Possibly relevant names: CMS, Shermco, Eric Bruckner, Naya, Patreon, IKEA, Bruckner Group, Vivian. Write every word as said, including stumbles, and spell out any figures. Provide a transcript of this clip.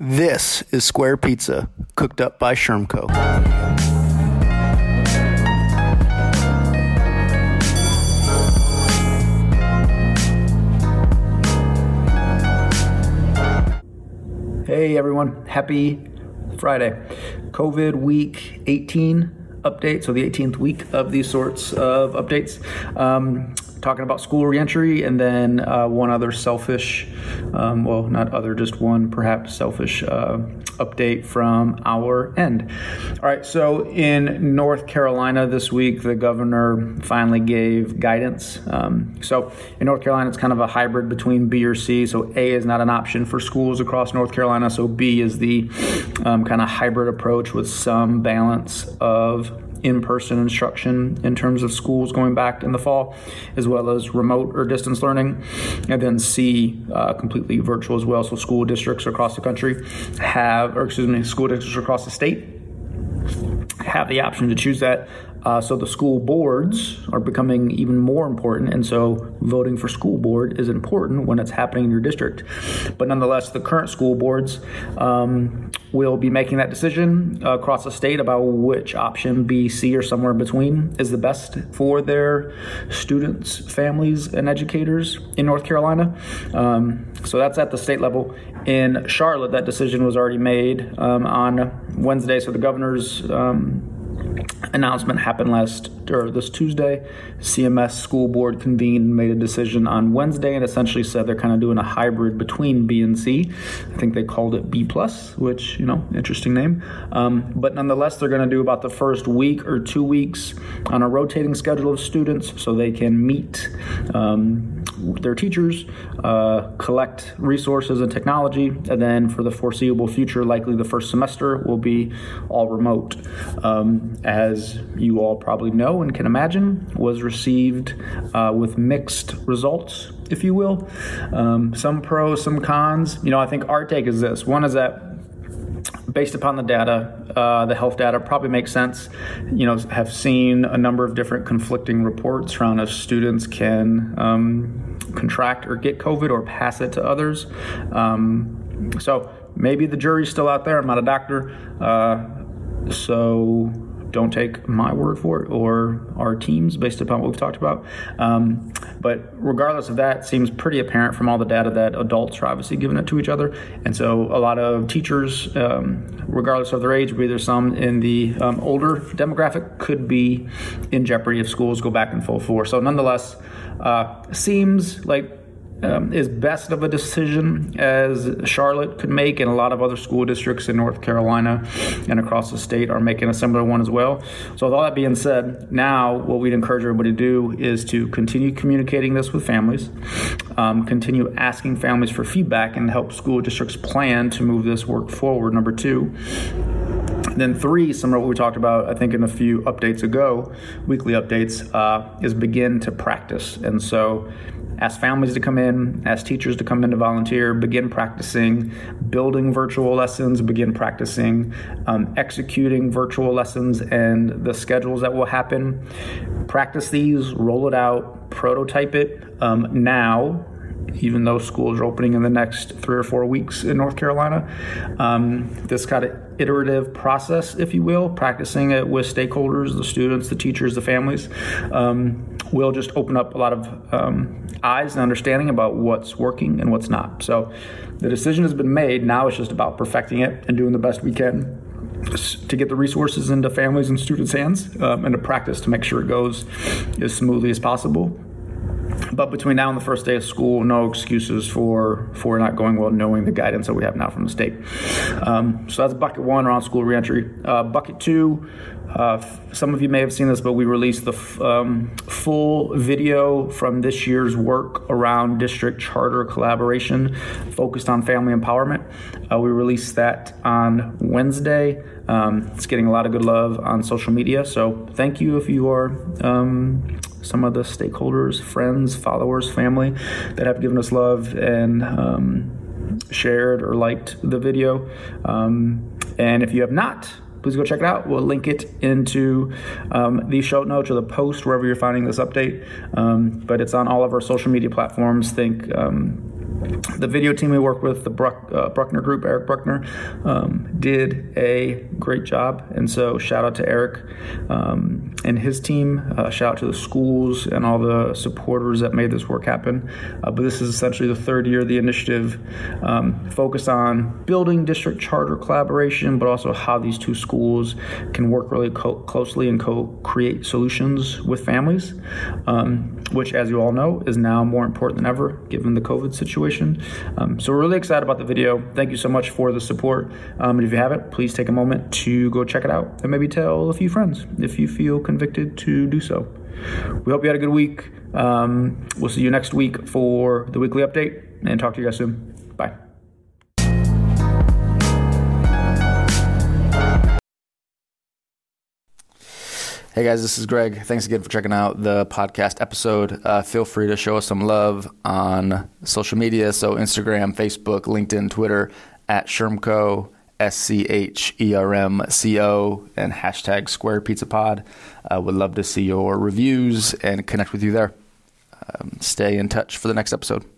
This is Square Pizza, cooked up by Shermco. Hey everyone, happy Friday. COVID week eighteen update, so the eighteenth week of these sorts of updates. Um, talking about school reentry and then uh, one other selfish, um, well, not other, just one perhaps selfish uh, update from our end. All right, so in North Carolina this week, the governor finally gave guidance. Um, so in North Carolina, it's kind of a hybrid between B or C. So A is not an option for schools across North Carolina. So B is the um, kind of hybrid approach with some balance of in-person instruction in terms of schools going back in the fall, as well as remote or distance learning, and then C, uh, completely virtual as well. So school districts across the country have, or excuse me, school districts across the state have the option to choose that. Uh, so the school boards are becoming even more important, and so voting for school board is important when it's happening in your district. But nonetheless, the current school boards um, will be making that decision uh, across the state about which option B, C, or somewhere in between is the best for their students, families, and educators in North Carolina. Um, so that's at the state level. In Charlotte, that decision was already made um, on Wednesday, so the governor's um, announcement happened last or this Tuesday. C M S school board convened and made a decision on Wednesday and essentially said they're kind of doing a hybrid between B and C. I think they called it B plus, which, you know, interesting name. Um, but nonetheless, they're going to do about the first week or two weeks on a rotating schedule of students so they can meet um, their teachers, uh, collect resources and technology, and then for the foreseeable future, likely the first semester will be all remote. Um, as you all probably know and can imagine, was received uh, with mixed results, if you will. Um, some pros, some cons. You know, I think our take is this. One is that based upon the data, uh, the health data probably makes sense. You know, have seen a number of different conflicting reports around if students can um, contract or get COVID or pass it to others. Um, so maybe the jury's still out there. I'm not a doctor. Uh, so... Don't take my word for it or our teams based upon what we've talked about. Um, but regardless of that, it seems pretty apparent from all the data that adults are obviously giving it to each other. And so a lot of teachers, um, regardless of their age, either some in the um, older demographic could be in jeopardy if schools go back in full force. So nonetheless, uh, seems like Um, is best of a decision as Charlotte could make, and a lot of other school districts in North Carolina and across the state are making a similar one as well. So with all that being said, now what we'd encourage everybody to do is to continue communicating this with families, um, continue asking families for feedback and help school districts plan to move this work forward, number two. Then three, similar to what we talked about, I think in a few updates ago, weekly updates, uh, is begin to practice. And so ask families to come in, ask teachers to come in to volunteer, begin practicing, building virtual lessons, begin practicing, um, executing virtual lessons and the schedules that will happen. Practice these, roll it out, prototype it um, now, even though schools are opening in the next three or four weeks in North Carolina. Um, this kind of iterative process, if you will, practicing it with stakeholders, the students, the teachers, the families, um, will just open up a lot of um, eyes and understanding about what's working and what's not. So the decision has been made. Now it's just about perfecting it and doing the best we can to get the resources into families and students' hands um, and to practice to make sure it goes as smoothly as possible. But between now and the first day of school, no excuses for for not going well, knowing the guidance that we have now from the state. Um, so that's bucket one around school reentry. Uh, bucket two, uh, some of you may have seen this, but we released the f- um, full video from this year's work around district charter collaboration focused on family empowerment. Uh, we released that on Wednesday. Um, it's getting a lot of good love on social media. So thank you if you are um, some of the stakeholders, friends, followers, family that have given us love and um, shared or liked the video. Um, and if you have not, please go check it out. We'll link it into um, the show notes or the post, wherever you're finding this update. Um, but it's on all of our social media platforms. Think um, the video team we work with, the Bruck, uh, Bruckner Group, Eric Bruckner, um, did a great job. And so shout out to Eric um, and his team. Uh, shout out to the schools and all the supporters that made this work happen. Uh, but this is essentially the third year of the initiative, um, focused on building district charter collaboration, but also how these two schools can work really co- closely and co-create solutions with families, um, which, as you all know, is now more important than ever given the COVID situation. Um, so we're really excited about the video. Thank you so much for the support. Um, and if you haven't, please take a moment to go check it out and maybe tell a few friends if you feel convicted to do so. We hope you had a good week. Um, we'll see you next week for the weekly update, and talk to you guys soon. Bye. Hey guys, this is Greg. Thanks again for checking out the podcast episode. Uh, feel free to show us some love on social media. So Instagram, Facebook, LinkedIn, Twitter, at Shermco, S C H E R M C O, and hashtag Square Pizza Pod. Uh, would love to see your reviews and connect with you there. Um, stay in touch for the next episode.